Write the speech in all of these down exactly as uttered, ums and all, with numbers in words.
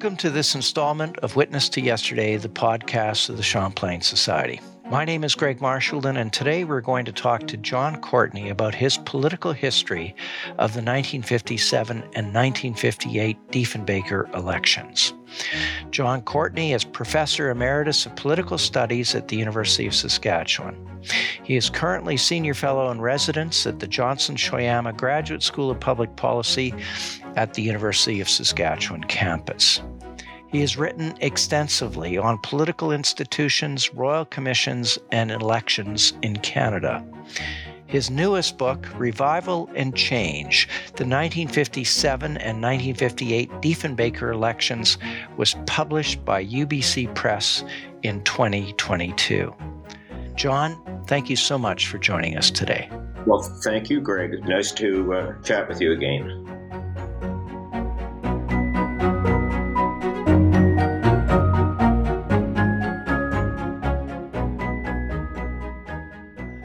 Welcome to this installment of Witness to Yesterday, the podcast of the Champlain Society. My name is Greg Marchildon, and today we're going to talk to John Courtney about his political history of the nineteen fifty-seven and nineteen fifty-eight Diefenbaker elections. John Courtney is Professor Emeritus of Political Studies at the University of Saskatchewan. He is currently Senior Fellow in Residence at the Johnson Shoyama Graduate School of Public Policy at the University of Saskatchewan campus. He has written extensively on political institutions, royal commissions, and elections in Canada. His newest book, Revival and Change, the nineteen fifty-seven and nineteen fifty-eight Diefenbaker Elections, was published by U B C Press in twenty twenty-two. John, thank you so much for joining us today. Well, thank you, Greg. It's nice to uh, chat with you again.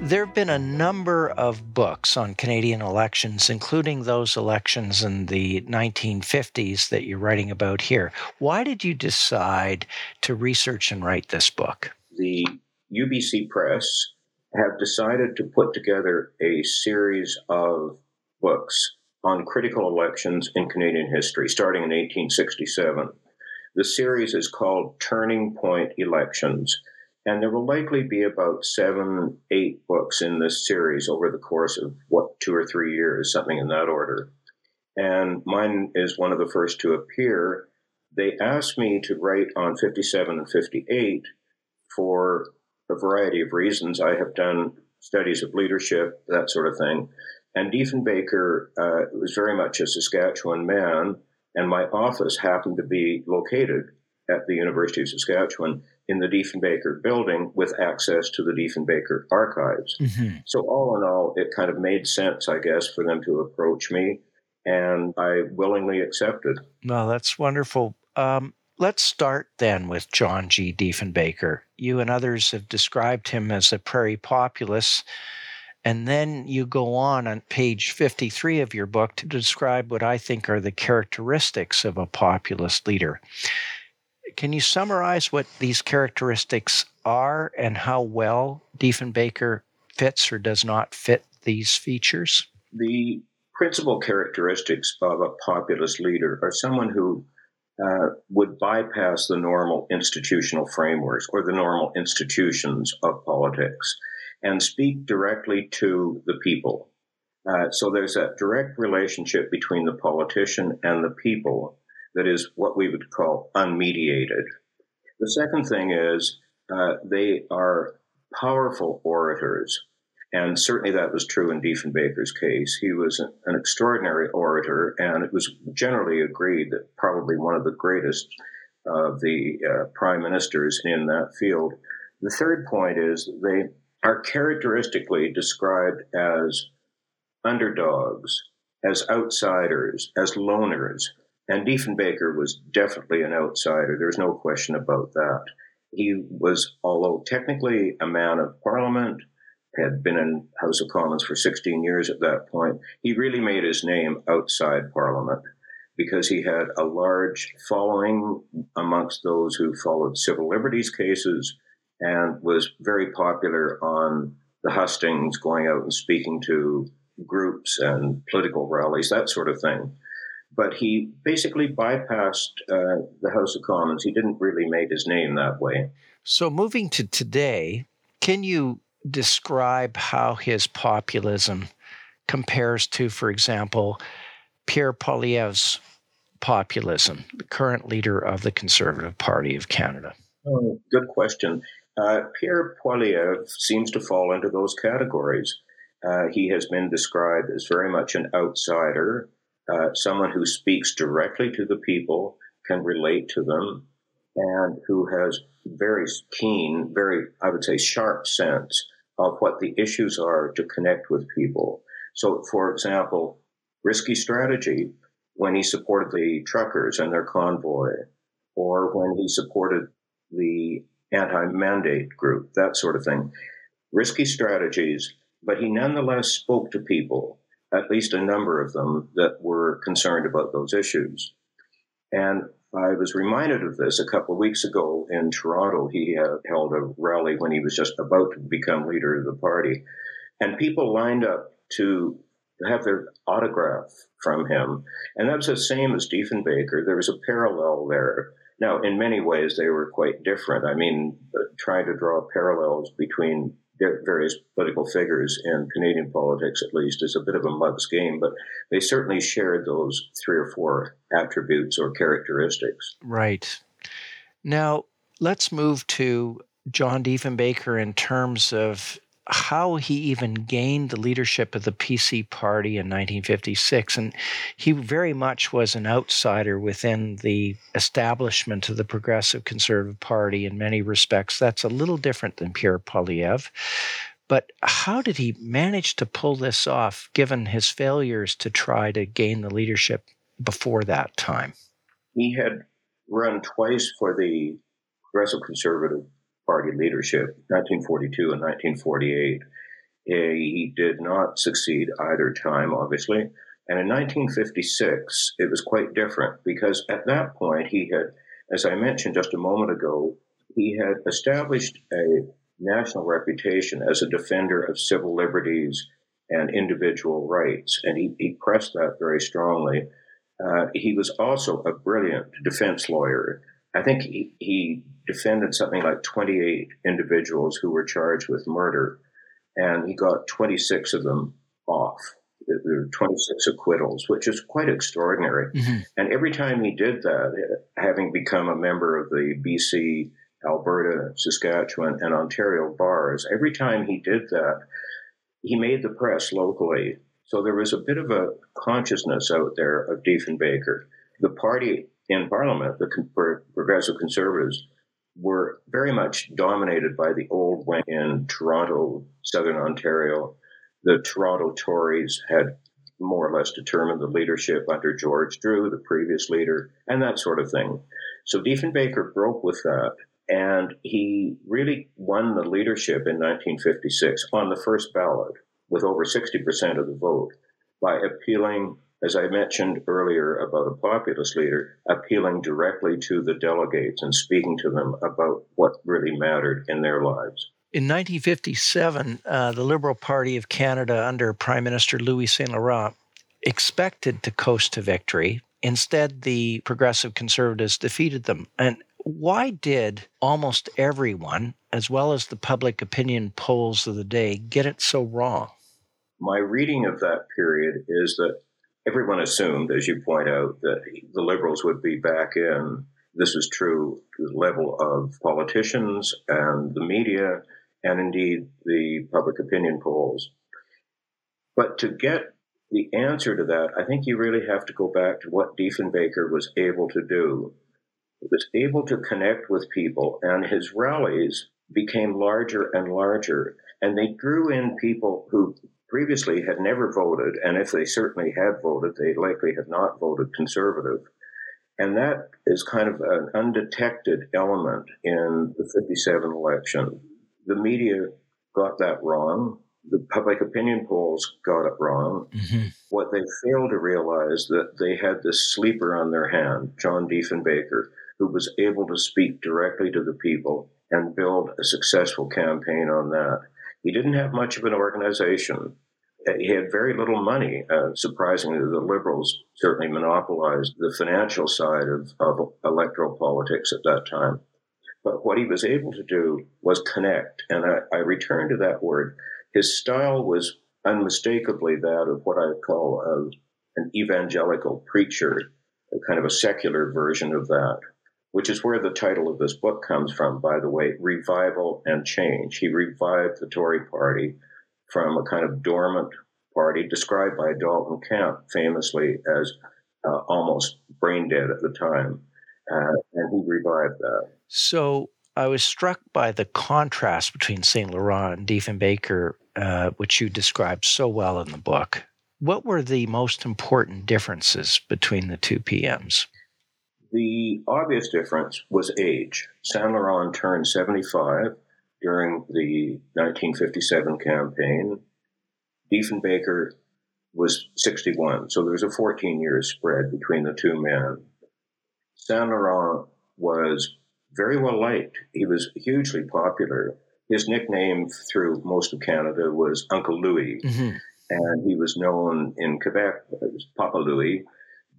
There have been a number of books on Canadian elections, including those elections in the nineteen fifties that you're writing about here. Why did you decide to research and write this book? The U B C Press have decided to put together a series of books on critical elections in Canadian history, starting in eighteen sixty-seven. The series is called Turning Point Elections. And there will likely be about seven, eight books in this series over the course of, what, two or three years, something in that order. And mine is one of the first to appear. They asked me to write on fifty-seven and fifty-eight for a variety of reasons. I have done studies of leadership, that sort of thing. And Diefenbaker uh, was very much a Saskatchewan man, and my office happened to be located at the University of Saskatchewan in the Diefenbaker building with access to the Diefenbaker archives. Mm-hmm. So all in all, it kind of made sense, I guess, for them to approach me, and I willingly accepted. Well, that's wonderful. Um, let's start then with John G. Diefenbaker. You and others have described him as a prairie populist, and then you go on on page fifty-three of your book to describe what I think are the characteristics of a populist leader. Can you summarize what these characteristics are and how well Diefenbaker fits or does not fit these features? The principal characteristics of a populist leader are someone who uh, would bypass the normal institutional frameworks or the normal institutions of politics and speak directly to the people. Uh, so there's that direct relationship between the politician and the people. That is what we would call unmediated. The second thing is uh, they are powerful orators, and certainly that was true in Diefenbaker's case. He was an extraordinary orator, and it was generally agreed that probably one of the greatest of the uh, prime ministers in that field. The third point is they are characteristically described as underdogs, as outsiders, as loners. And Diefenbaker was definitely an outsider. There's no question about that. He was, although technically a man of parliament, had been in House of Commons for sixteen years at that point, he really made his name outside parliament because he had a large following amongst those who followed civil liberties cases and was very popular on the hustings, going out and speaking to groups and political rallies, that sort of thing. But he basically bypassed uh, the House of Commons. He didn't really make his name that way. So moving to today, can you describe how his populism compares to, for example, Pierre Poilievre's populism, the current leader of the Conservative Party of Canada? Oh, good question. Uh, Pierre Poilievre seems to fall into those categories. Uh, he has been described as very much an outsider. Uh, someone who speaks directly to the people, can relate to them, and who has very keen, very, I would say, sharp sense of what the issues are to connect with people. So, for example, risky strategy when he supported the truckers and their convoy, or when he supported the anti-mandate group, that sort of thing. Risky strategies, but he nonetheless spoke to people, at least a number of them that were concerned about those issues. And I was reminded of this a couple of weeks ago in Toronto. He uh, held a rally when he was just about to become leader of the party. And people lined up to have their autograph from him. And that's the same as Diefenbaker. There was a parallel there. Now, in many ways, they were quite different. I mean, uh, trying to draw parallels between various political figures in Canadian politics, at least, is a bit of a mug's game, but they certainly shared those three or four attributes or characteristics. Right. Now, let's move to John Diefenbaker in terms of how he even gained the leadership of the P C Party in nineteen fifty-six. And he very much was an outsider within the establishment of the Progressive Conservative Party in many respects. That's a little different than Pierre Poilievre. But how did he manage to pull this off, given his failures to try to gain the leadership before that time? He had run twice for the Progressive Conservative Party leadership, nineteen forty-two and nineteen forty-eight. He did not succeed either time, obviously. And in nineteen fifty-six, it was quite different because at that point he had, as I mentioned just a moment ago, he had established a national reputation as a defender of civil liberties and individual rights. And he, he pressed that very strongly. Uh, he was also a brilliant defense lawyer. I think he, he defended something like twenty-eight individuals who were charged with murder, and he got twenty-six of them off. There were twenty-six acquittals, which is quite extraordinary. Mm-hmm. And every time he did that, having become a member of the B C, Alberta, Saskatchewan, and Ontario bars, every time he did that, he made the press locally. So there was a bit of a consciousness out there of Diefenbaker. The party in Parliament, the Progressive Conservatives, were very much dominated by the old wing in Toronto, Southern Ontario. The Toronto Tories had more or less determined the leadership under George Drew, the previous leader, and that sort of thing. So Diefenbaker broke with that, and he really won the leadership in nineteen fifty-six on the first ballot with over sixty percent of the vote by appealing, as I mentioned earlier about a populist leader, appealing directly to the delegates and speaking to them about what really mattered in their lives. In nineteen fifty-seven, uh, the Liberal Party of Canada under Prime Minister Louis Saint-Laurent expected to coast to victory. Instead, the Progressive Conservatives defeated them. And why did almost everyone, as well as the public opinion polls of the day, get it so wrong? My reading of that period is that everyone assumed, as you point out, that the Liberals would be back in. This was true to the level of politicians and the media and indeed the public opinion polls. But to get the answer to that, I think you really have to go back to what Diefenbaker was able to do. He was able to connect with people, and his rallies became larger and larger, and they drew in people who previously had never voted, and if they certainly had voted, they likely had not voted Conservative. And that is kind of an undetected element in the fifty-seven election. The media got that wrong. The public opinion polls got it wrong. Mm-hmm. What they failed to realize that they had this sleeper on their hand, John Diefenbaker, who was able to speak directly to the people and build a successful campaign on that. He didn't have much of an organization. He had very little money. Uh, surprisingly, the Liberals certainly monopolized the financial side of, of electoral politics at that time. But what he was able to do was connect. And I, I return to that word. His style was unmistakably that of what I call a, an evangelical preacher, a kind of a secular version of that, which is where the title of this book comes from, by the way, Revival and Change. He revived the Tory party from a kind of dormant party described by Dalton Camp famously as uh, almost brain dead at the time. Uh, and he revived that. So I was struck by the contrast between Saint Laurent and Diefenbaker, uh, which you described so well in the book. What were the most important differences between the two P Ms? The obvious difference was age. Saint Laurent turned seventy-five during the nineteen fifty-seven campaign. Diefenbaker was sixty-one, so there was a fourteen-year spread between the two men. Saint-Laurent was very well liked. He was hugely popular. His nickname through most of Canada was Uncle Louis, mm-hmm. and he was known in Quebec as Papa Louis.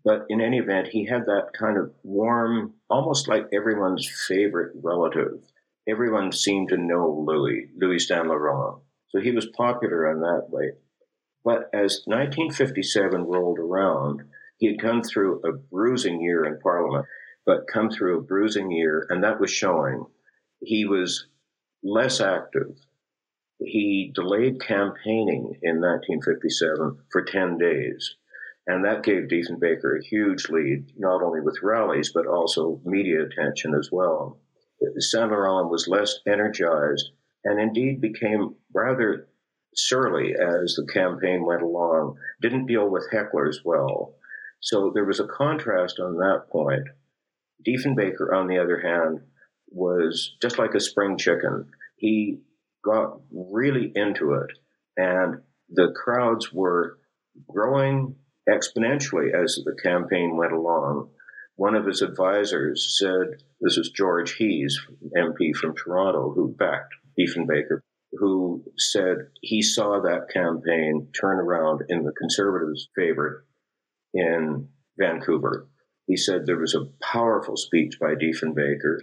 But in any event, he had that kind of warm, almost like everyone's favorite relative. Everyone seemed to know Louis, Louis Saint-Laurent. So he was popular in that way. But as nineteen fifty-seven rolled around, he had come through a bruising year in Parliament, but come through a bruising year, and that was showing. He was less active. He delayed campaigning in nineteen fifty-seven for ten days, and that gave Diefenbaker a huge lead, not only with rallies, but also media attention as well. Saint-Laurent was less energized and indeed became rather surly as the campaign went along, didn't deal with hecklers well. So there was a contrast on that point. Diefenbaker, on the other hand, was just like a spring chicken. He got really into it, and the crowds were growing exponentially as the campaign went along. One of his advisors said, this is George Hees, M P from Toronto, who backed Diefenbaker, who said he saw that campaign turn around in the Conservatives' favor in Vancouver. He said there was a powerful speech by Diefenbaker,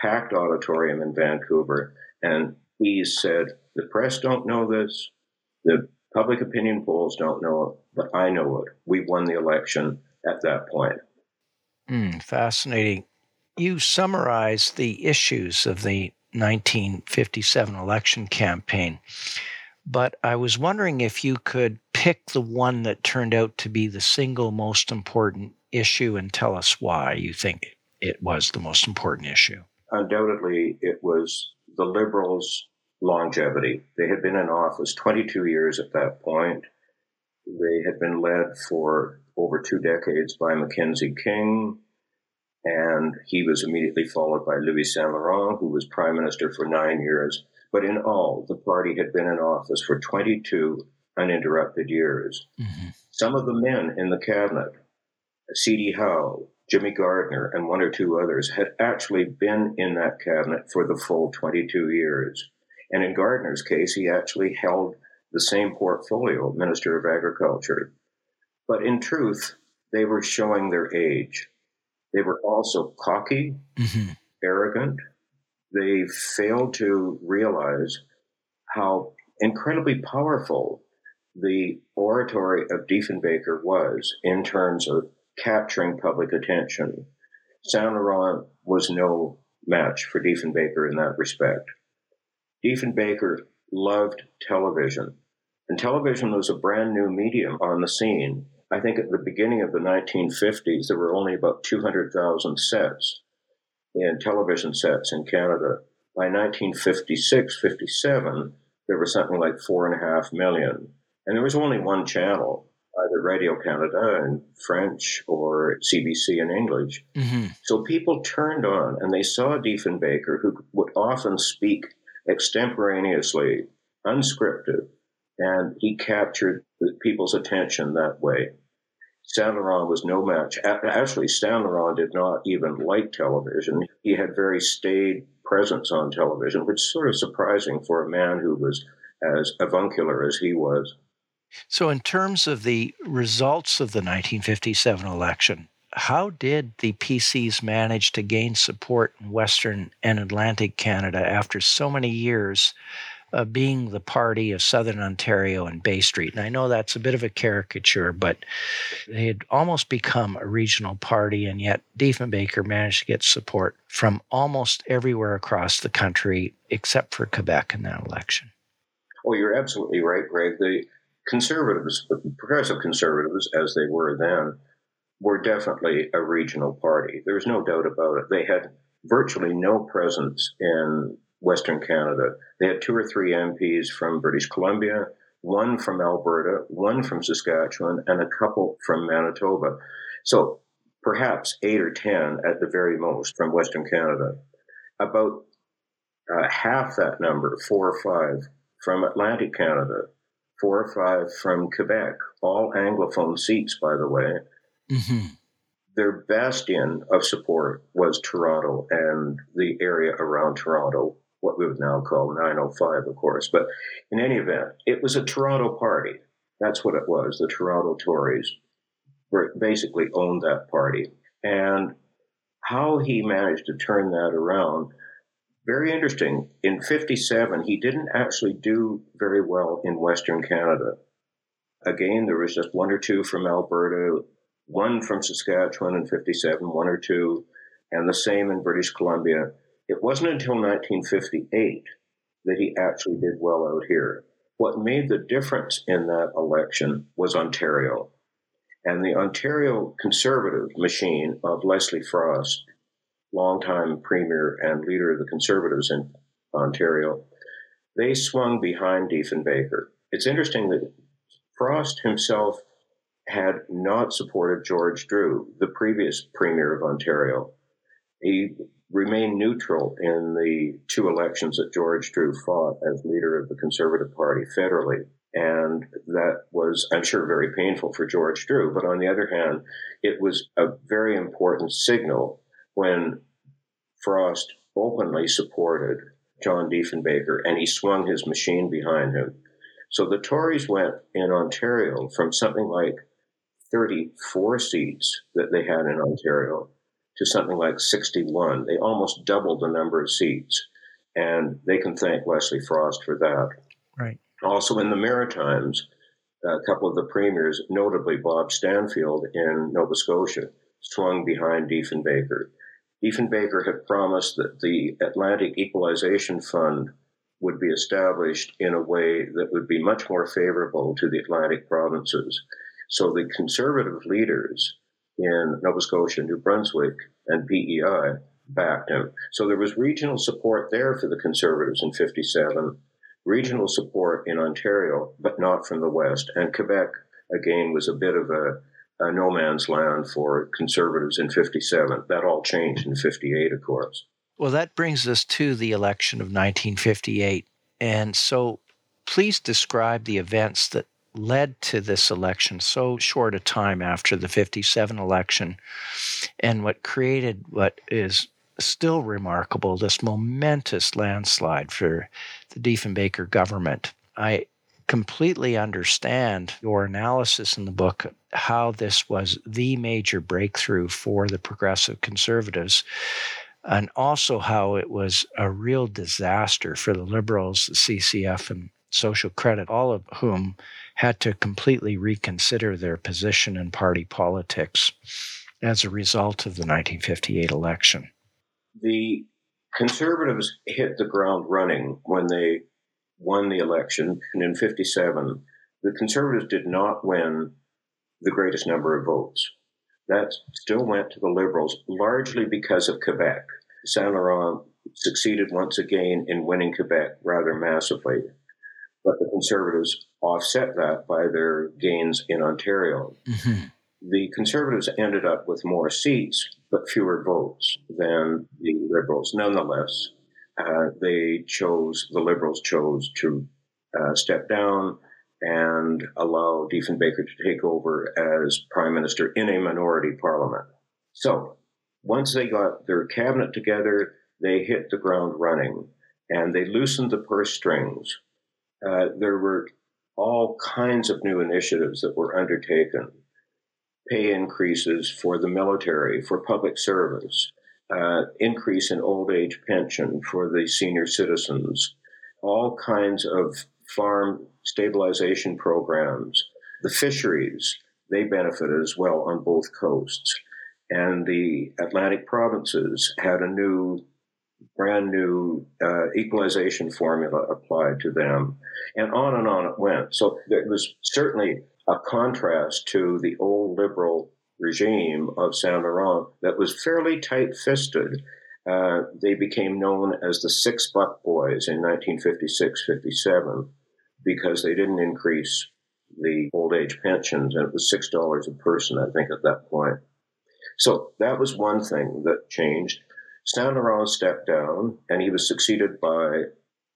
packed auditorium in Vancouver, and he said, the press don't know this, the public opinion polls don't know it, but I know it. We won the election at that point. Mm, fascinating. You summarize the issues of the nineteen fifty-seven election campaign, but I was wondering if you could pick the one that turned out to be the single most important issue and tell us why you think it was the most important issue. Undoubtedly, it was the Liberals' longevity. They had been in office twenty-two years at that point. They had been led for over two decades by Mackenzie King, and he was immediately followed by Louis Saint-Laurent, who was prime minister for nine years. But in all, the party had been in office for twenty-two uninterrupted years. Mm-hmm. Some of the men in the cabinet, C D. Howe, Jimmy Gardner, and one or two others, had actually been in that cabinet for the full twenty-two years. And in Gardner's case, he actually held the same portfolio, Minister of Agriculture. But in truth, they were showing their age. They were also cocky, mm-hmm. arrogant. They failed to realize how incredibly powerful the oratory of Diefenbaker was in terms of capturing public attention. Saint-Laurent was no match for Diefenbaker in that respect. Diefenbaker loved television, and television was a brand new medium on the scene. I think at the beginning of the nineteen fifties, there were only about two hundred thousand sets in television sets in Canada. By nineteen fifty-six, fifty-seven, there were something like four and a half million. And there was only one channel, either Radio Canada in French or C B C in English. Mm-hmm. So people turned on and they saw Diefenbaker, who would often speak extemporaneously, unscripted, and he captured the people's attention that way. Saint-Laurent was no match. Actually, Saint-Laurent did not even like television. He had very staid presence on television, which is sort of surprising for a man who was as avuncular as he was. So in terms of the results of the nineteen fifty-seven election, how did the P Cs manage to gain support in Western and Atlantic Canada after so many years of being the party of Southern Ontario and Bay Street? And I know that's a bit of a caricature, but they had almost become a regional party, and yet Diefenbaker managed to get support from almost everywhere across the country except for Quebec in that election. Oh, you're absolutely right, Greg. The Conservatives, the Progressive Conservatives, as they were then, were definitely a regional party. There's no doubt about it. They had virtually no presence in Western Canada. They had two or three M Ps from British Columbia, one from Alberta, one from Saskatchewan, and a couple from Manitoba. So perhaps eight or ten at the very most from Western Canada. About uh, half that number, four or five, from Atlantic Canada, four or five from Quebec, all Anglophone seats, by the way. Mm-hmm. their bastion of support was Toronto and the area around Toronto, what we would now call nine oh five, of course. But in any event, it was a Toronto party. That's what it was. The Toronto Tories were, basically owned that party. And how he managed to turn that around, very interesting. In fifty-seven, he didn't actually do very well in Western Canada. Again, there was just one or two from Alberta, one from Saskatchewan in fifty-seven, one or two, and the same in British Columbia. It wasn't until nineteen fifty-eight that he actually did well out here. What made the difference in that election was Ontario. And the Ontario conservative machine of Leslie Frost, longtime premier and leader of the Conservatives in Ontario, they swung behind Diefenbaker. It's interesting that Frost himself had not supported George Drew, the previous premier of Ontario. He remained neutral in the two elections that George Drew fought as leader of the Conservative Party federally. And that was, I'm sure, very painful for George Drew. But on the other hand, it was a very important signal when Frost openly supported John Diefenbaker and he swung his machine behind him. So the Tories went in Ontario from something like thirty-four seats that they had in Ontario to something like sixty-one. They almost doubled the number of seats. And they can thank Leslie Frost for that. Right. Also in the Maritimes, a couple of the premiers, notably Bob Stanfield in Nova Scotia, swung behind Diefenbaker. Diefenbaker had promised that the Atlantic Equalization Fund would be established in a way that would be much more favorable to the Atlantic provinces. So the conservative leaders in Nova Scotia, New Brunswick, and P E I backed him. So there was regional support there for the Conservatives in fifty-seven, regional support in Ontario, but not from the West. And Quebec, again, was a bit of a, a no man's land for Conservatives in fifty-seven. That all changed in fifty-eight, of course. Well, that brings us to the election of nineteen fifty-eight. And so please describe the events that led to this election so short a time after the fifty-seven election and what created what is still remarkable, this momentous landslide for the Diefenbaker government. I completely understand your analysis in the book, how this was the major breakthrough for the Progressive Conservatives, and also how it was a real disaster for the Liberals, the C C F, and Social Credit, all of whom had to completely reconsider their position in party politics as a result of the nineteen fifty-eight election. The Conservatives hit the ground running when they won the election, and in fifty-seven, the Conservatives did not win the greatest number of votes. That still went to the Liberals, largely because of Quebec. Saint-Laurent succeeded once again in winning Quebec rather massively. But the Conservatives offset that by their gains in Ontario. Mm-hmm. The Conservatives ended up with more seats, but fewer votes than the Liberals. Nonetheless, uh, they chose, the Liberals chose to uh, step down and allow Diefenbaker to take over as Prime Minister in a minority parliament. So once they got their cabinet together, they hit the ground running and they loosened the purse strings. Uh, there were all kinds of new initiatives that were undertaken, pay increases for the military, for public service, uh, increase in old age pension for the senior citizens, all kinds of farm stabilization programs, the fisheries, they benefited as well on both coasts. And the Atlantic provinces had a new brand new uh, equalization formula applied to them, and on and on it went. So there was certainly a contrast to the old Liberal regime of Saint-Laurent that was fairly tight-fisted. Uh, they became known as the Six Buck Boys in nineteen fifty-six fifty-seven because they didn't increase the old age pensions, and it was six dollars a person, I think, at that point. So that was one thing that changed. Saint-Laurent stepped down, and he was succeeded by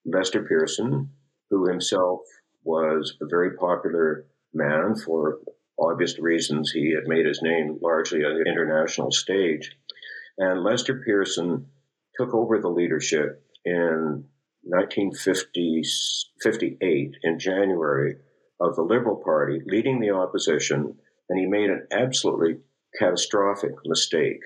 Lester Pearson, who himself was a very popular man for obvious reasons he had made his name largely on the international stage. And Lester Pearson took over the leadership in nineteen fifty-eight, in January, of the Liberal Party, leading the opposition, and he made an absolutely catastrophic mistake.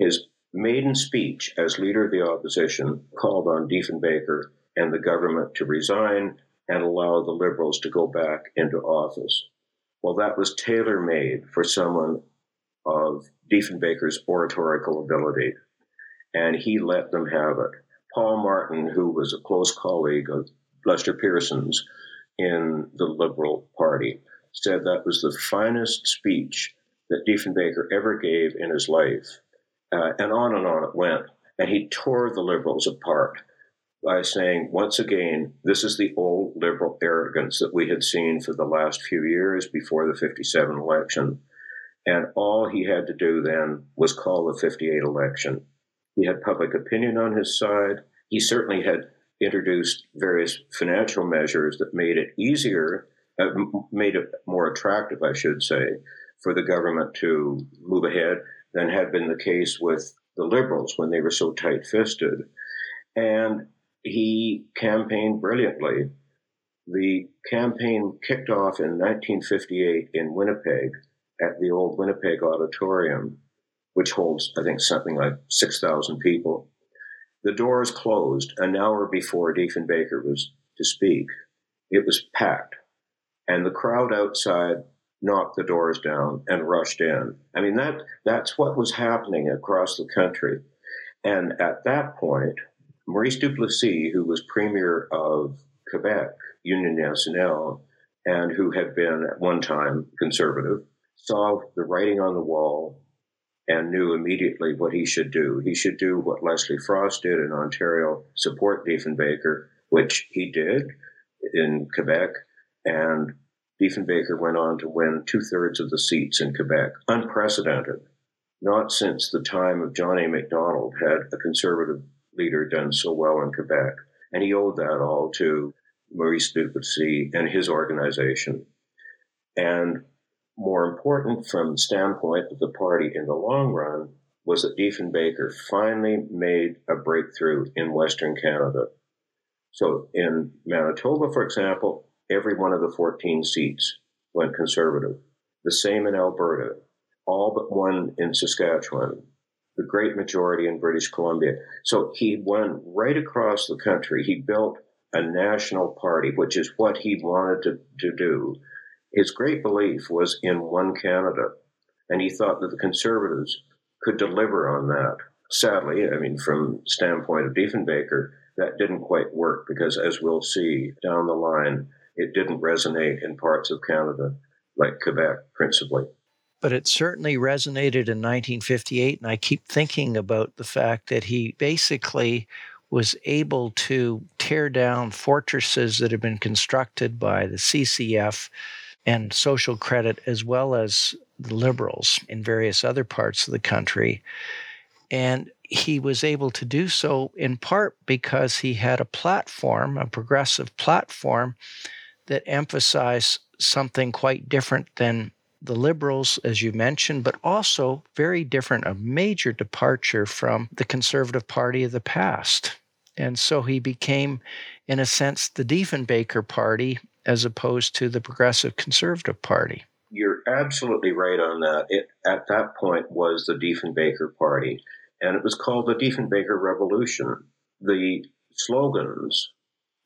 His maiden speech as leader of the opposition called on Diefenbaker and the government to resign and allow the Liberals to go back into office. Well, that was tailor-made for someone of Diefenbaker's oratorical ability, and he let them have it. Paul Martin, who was a close colleague of Lester Pearson's in the Liberal Party, said that was the finest speech that Diefenbaker ever gave in his life. Uh, and on and on it went. And he tore the Liberals apart by saying, once again, this is the old Liberal arrogance that we had seen for the last few years before the fifty-seven election. And all he had to do then was call the fifty-eight election. He had public opinion on his side. He certainly had introduced various financial measures that made it easier, uh, made it more attractive, I should say, for the government to move ahead than had been the case with the Liberals when they were so tight-fisted. And he campaigned brilliantly. The campaign kicked off in nineteen fifty-eight in Winnipeg, at the old Winnipeg Auditorium, which holds, I think, something like six thousand people. The doors closed an hour before Diefenbaker was to speak. It was packed, and the crowd outside knocked the doors down and rushed in. I mean, that that's what was happening across the country. And at that point, Maurice Duplessis, who was premier of Quebec, Union National, and who had been at one time conservative, saw the writing on the wall and knew immediately what he should do. He should do what Leslie Frost did in Ontario, support Diefenbaker, which he did in Quebec, and Diefenbaker went on to win two-thirds of the seats in Quebec. Unprecedented. Not since the time of John A. Macdonald had a conservative leader done so well in Quebec. And he owed that all to Maurice Duplessis and his organization. And more important from the standpoint of the party in the long run was that Diefenbaker finally made a breakthrough in Western Canada. So in Manitoba, for example, every one of the fourteen seats went conservative. The same in Alberta, all but one in Saskatchewan, the great majority in British Columbia. So he went right across the country. He built a national party, which is what he wanted to, to do. His great belief was in one Canada, and he thought that the Conservatives could deliver on that. Sadly, I mean, from the standpoint of Diefenbaker, that didn't quite work because, as we'll see down the line, it didn't resonate in parts of Canada, like Quebec principally. But it certainly resonated in nineteen fifty-eight, and I keep thinking about the fact that he basically was able to tear down fortresses that had been constructed by the C C F and social credit, as well as the Liberals in various other parts of the country. And he was able to do so in part because he had a platform, a progressive platform, that emphasized something quite different than the Liberals, as you mentioned, but also very different, a major departure from the Conservative Party of the past. And so he became, in a sense, the Diefenbaker Party, as opposed to the Progressive Conservative Party. You're absolutely right on that. It, at that point, was the Diefenbaker Party, and it was called the Diefenbaker Revolution. The slogans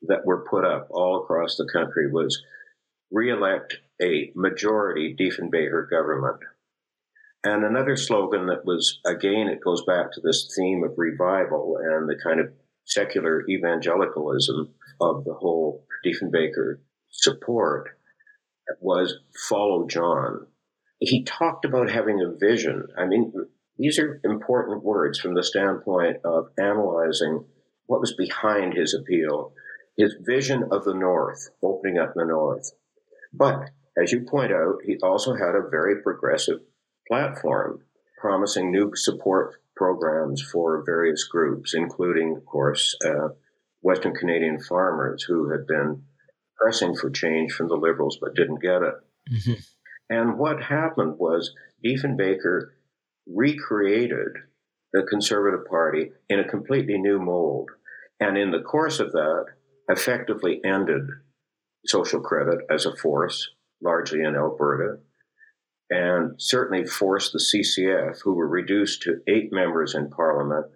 that were put up all across the country was, re-elect a majority Diefenbaker government. And another slogan that was, again, it goes back to this theme of revival and the kind of secular evangelicalism of the whole Diefenbaker support was follow John. He talked about having a vision. I mean, these are important words from the standpoint of analyzing what was behind his appeal, his vision of the North, opening up the North. But as you point out, he also had a very progressive platform, promising new support programs for various groups, including, of course, uh, Western Canadian farmers who had been pressing for change from the Liberals but didn't get it. Mm-hmm. And what happened was Diefenbaker recreated the Conservative Party in a completely new mold. And in the course of that, effectively ended social credit as a force, largely in Alberta, and certainly forced the C C F, who were reduced to eight members in Parliament,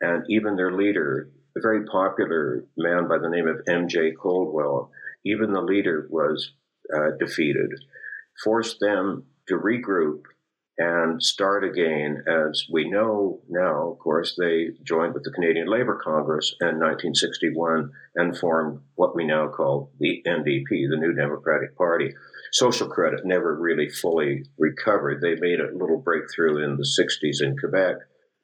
and even their leader, a very popular man by the name of M J Coldwell, even the leader was uh, defeated, forced them to regroup and start again. As we know now, of course, they joined with the Canadian Labour Congress in nineteen sixty-one and formed what we now call the N D P, the New Democratic Party. Social credit never really fully recovered. They made a little breakthrough in the sixties in Quebec,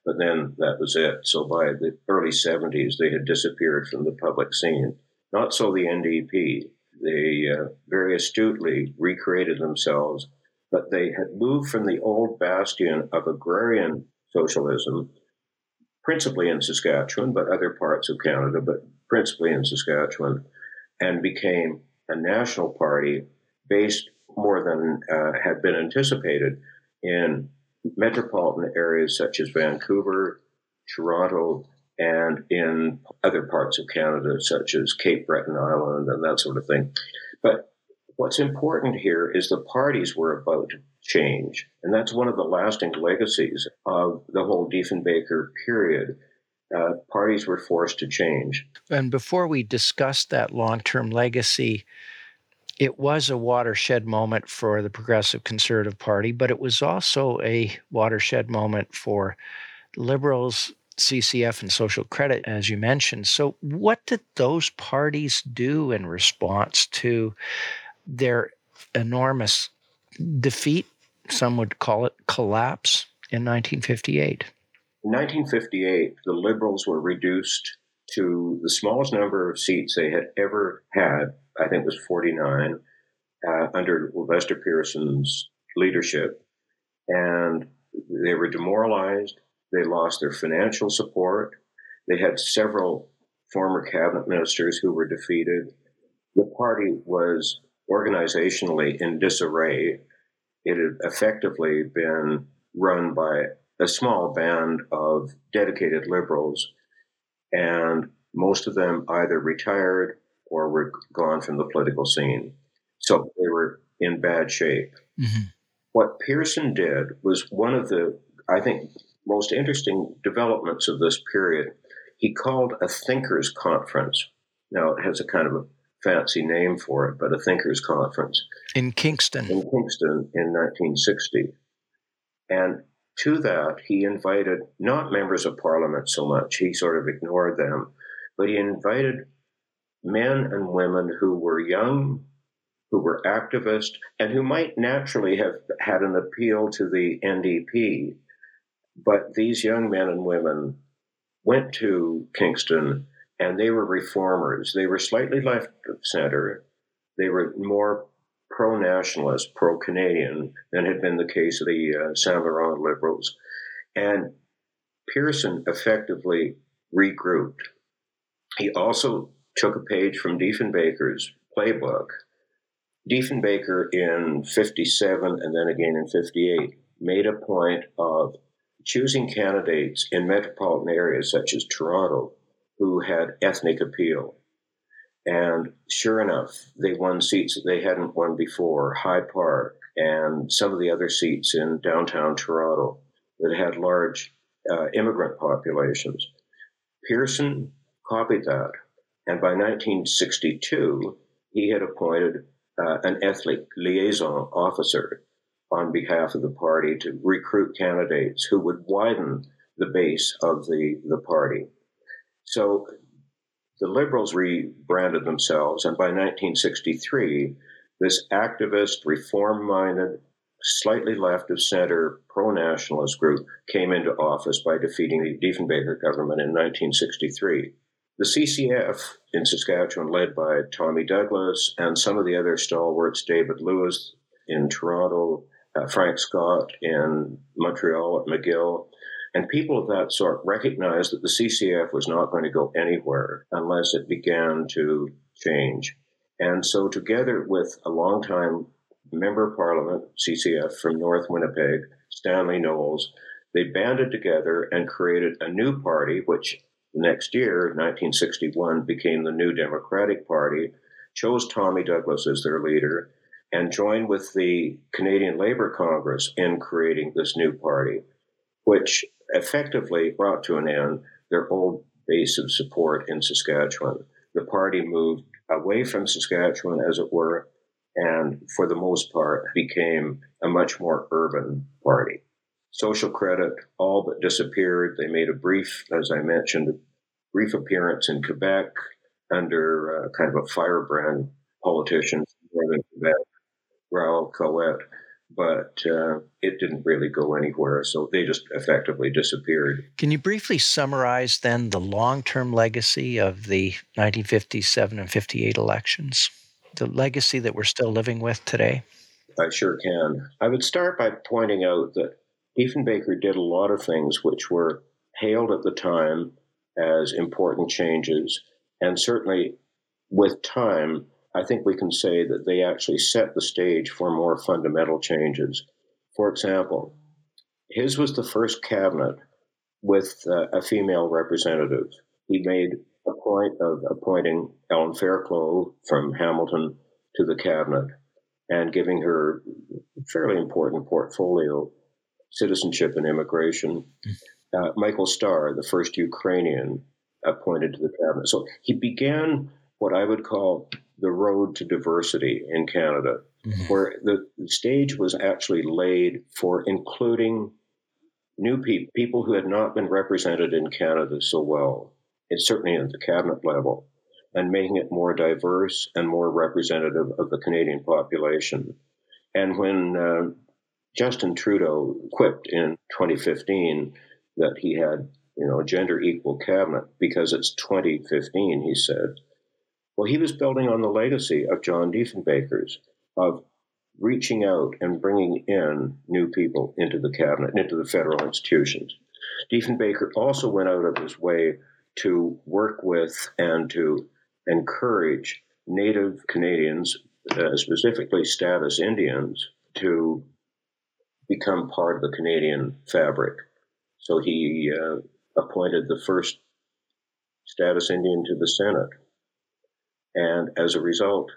but then that was it. So by the early seventies, they had disappeared from the public scene. Not so the N D P. They uh, very astutely recreated themselves, but they had moved from the old bastion of agrarian socialism, principally in Saskatchewan, but other parts of Canada, but principally in Saskatchewan, and became a national party based more than uh, had been anticipated in metropolitan areas such as Vancouver, Toronto, and in other parts of Canada, such as Cape Breton Island and that sort of thing. But what's important here is the parties were about to change, and that's one of the lasting legacies of the whole Diefenbaker period. Uh, parties were forced to change. And before we discuss that long-term legacy, it was a watershed moment for the Progressive Conservative Party, but it was also a watershed moment for Liberals, C C F, and social credit, as you mentioned. So what did those parties do in response to their enormous defeat, some would call it collapse, in nineteen fifty-eight. In nineteen fifty-eight, the Liberals were reduced to the smallest number of seats they had ever had, I think it was forty-nine, uh, under Lester Pearson's leadership. And they were demoralized. They lost their financial support. They had several former cabinet ministers who were defeated. The party was organizationally in disarray. It had effectively been run by a small band of dedicated Liberals, and most of them either retired or were gone from the political scene. So they were in bad shape. Mm-hmm. What Pearson did was one of the, I think, most interesting developments of this period. He called a thinkers' conference. Now, it has a kind of a fancy name for it, but a thinkers' conference. In Kingston. In Kingston in nineteen sixty. And to that, he invited not members of Parliament so much, he sort of ignored them, but he invited men and women who were young, who were activists, and who might naturally have had an appeal to the N D P. But these young men and women went to Kingston, and they were reformers. They were slightly left of center. They were more pro-nationalist, pro-Canadian than had been the case of the uh, Saint-Laurent Liberals. And Pearson effectively regrouped. He also took a page from Diefenbaker's playbook. Diefenbaker in fifty-seven and then again in fifty-eight made a point of choosing candidates in metropolitan areas such as Toronto who had ethnic appeal. And sure enough, they won seats that they hadn't won before, High Park and some of the other seats in downtown Toronto that had large uh, immigrant populations. Pearson copied that. And by nineteen sixty-two, he had appointed uh, an ethnic liaison officer on behalf of the party to recruit candidates who would widen the base of the, the party. So the Liberals rebranded themselves, and by nineteen sixty-three, this activist, reform-minded, slightly left of center, pro-nationalist group came into office by defeating the Diefenbaker government in nineteen sixty-three. The C C F in Saskatchewan, led by Tommy Douglas and some of the other stalwarts, David Lewis in Toronto, uh, Frank Scott in Montreal at McGill, and people of that sort, recognized that the C C F was not going to go anywhere unless it began to change. And so together with a longtime Member of Parliament, C C F, from North Winnipeg, Stanley Knowles. They banded together and created a new party, which the next year, nineteen sixty-one, became the New Democratic Party, chose Tommy Douglas as their leader, and joined with the Canadian Labour Congress in creating this new party, which effectively brought to an end their old base of support in Saskatchewan. The party moved away from Saskatchewan, as it were, and for the most part became a much more urban party. Social credit all but disappeared. They made a brief, as I mentioned, a brief appearance in Quebec under uh, kind of a firebrand politician from northern Quebec, Raoul Coette, but uh, it didn't really go anywhere, so they just effectively disappeared. Can you briefly summarize then the long-term legacy of the nineteen fifty-seven and fifty-eight elections, the legacy that we're still living with today? I sure can. I would start by pointing out that Diefenbaker did a lot of things which were hailed at the time as important changes, and certainly with time, I think we can say that they actually set the stage for more fundamental changes. For example, his was the first cabinet with uh, a female representative. He made a point of appointing Ellen Fairclough from Hamilton to the cabinet and giving her a fairly important portfolio, citizenship and immigration. Uh, Michael Starr, the first Ukrainian, appointed to the cabinet. So he began what I would call the road to diversity in Canada, mm-hmm. where the stage was actually laid for including new people, people who had not been represented in Canada so well, and certainly at the cabinet level, and making it more diverse and more representative of the Canadian population. And when uh, Justin Trudeau quipped in twenty fifteen that he had, you know, a gender-equal cabinet because it's twenty fifteen, he said, well, he was building on the legacy of John Diefenbaker's, of reaching out and bringing in new people into the cabinet, into the federal institutions. Diefenbaker also went out of his way to work with and to encourage Native Canadians, uh, specifically Status Indians, to become part of the Canadian fabric. So he uh, appointed the first Status Indian to the Senate, and as a result,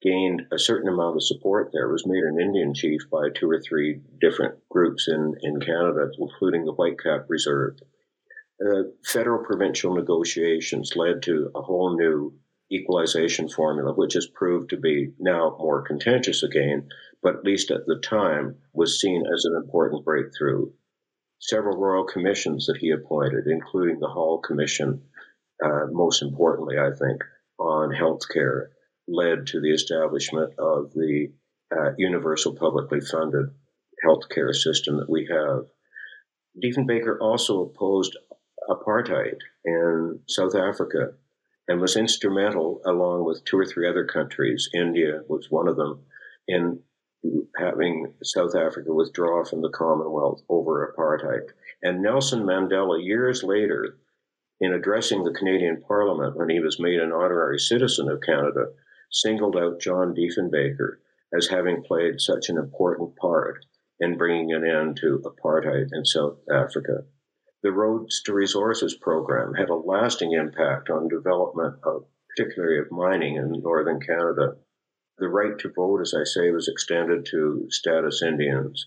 gained a certain amount of support there, was made an Indian chief by two or three different groups in, in Canada, including the Whitecap Reserve. Uh, federal-provincial negotiations led to a whole new equalization formula, which has proved to be now more contentious again, but at least at the time was seen as an important breakthrough. Several royal commissions that he appointed, including the Hall Commission, uh, most importantly, I think, on healthcare, led to the establishment of the uh, universal publicly funded healthcare system that we have. Diefenbaker also opposed apartheid in South Africa and was instrumental, along with two or three other countries, India was one of them, in having South Africa withdraw from the Commonwealth over apartheid. And Nelson Mandela, years later, in addressing the Canadian Parliament when he was made an honorary citizen of Canada, singled out John Diefenbaker as having played such an important part in bringing an end to apartheid in South Africa. The Roads to Resources program had a lasting impact on development, of, particularly of mining in northern Canada. The right to vote, as I say, was extended to Status Indians.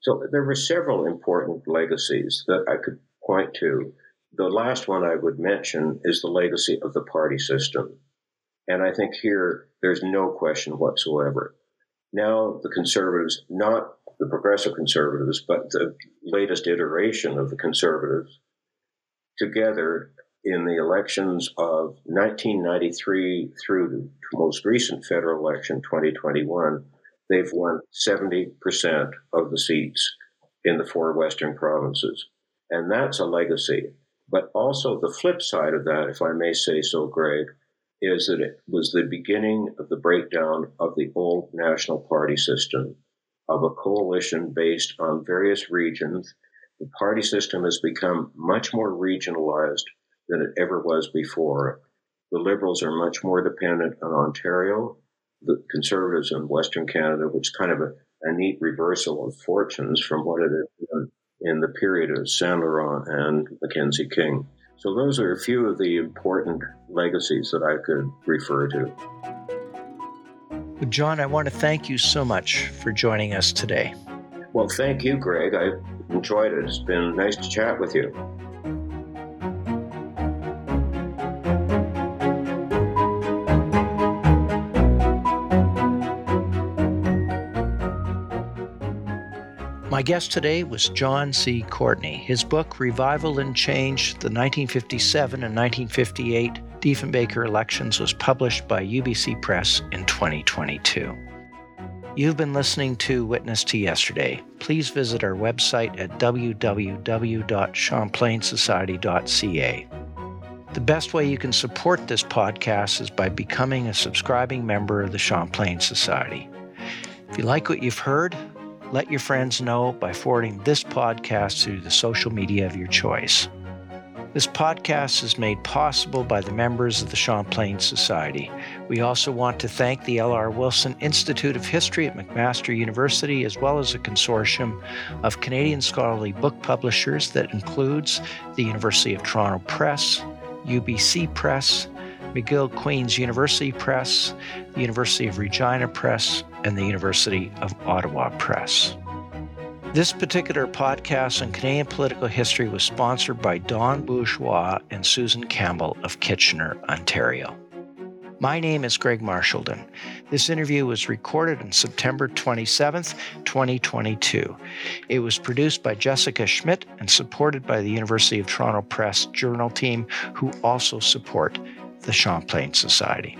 So there were several important legacies that I could point to. The last one I would mention is the legacy of the party system. And I think here there's no question whatsoever. Now the Conservatives, not the Progressive Conservatives, but the latest iteration of the Conservatives, together in the elections of nineteen ninety-three through the most recent federal election, twenty twenty-one, they've won seventy percent of the seats in the four Western provinces. And that's a legacy. But also the flip side of that, if I may say so, Greg, is that it was the beginning of the breakdown of the old national party system, of a coalition based on various regions. The party system has become much more regionalized than it ever was before. The Liberals are much more dependent on Ontario. the Conservatives in Western Canada, which is kind of a, a neat reversal of fortunes from what it is in the period of Saint Laurent and Mackenzie King. So those are a few of the important legacies that I could refer to. John, I want to thank you so much for joining us today. Well, thank you, Greg. I enjoyed it. It's been nice to chat with you. My guest today was John C. Courtney. His book, Revival and Change, the nineteen fifty-seven and nineteen fifty-eight Diefenbaker Elections, was published by U B C Press in twenty twenty-two. You've been listening to Witness to Yesterday. Please visit our website at w w w dot champlain society dot c a. The best way you can support this podcast is by becoming a subscribing member of the Champlain Society. If you like what you've heard, let your friends know by forwarding this podcast through the social media of your choice. This podcast is made possible by the members of the Champlain Society. We also want to thank the L R Wilson Institute of History at McMaster University, as well as a consortium of Canadian scholarly book publishers that includes the University of Toronto Press, U B C Press, McGill Queen's University Press, the University of Regina Press, and the University of Ottawa Press. This particular podcast on Canadian political history was sponsored by Don Bourgeois and Susan Campbell of Kitchener, Ontario. My name is Greg Marchildon. This interview was recorded on September twenty-seventh, twenty twenty-two. It was produced by Jessica Schmidt and supported by the University of Toronto Press journal team, who also support the Champlain Society.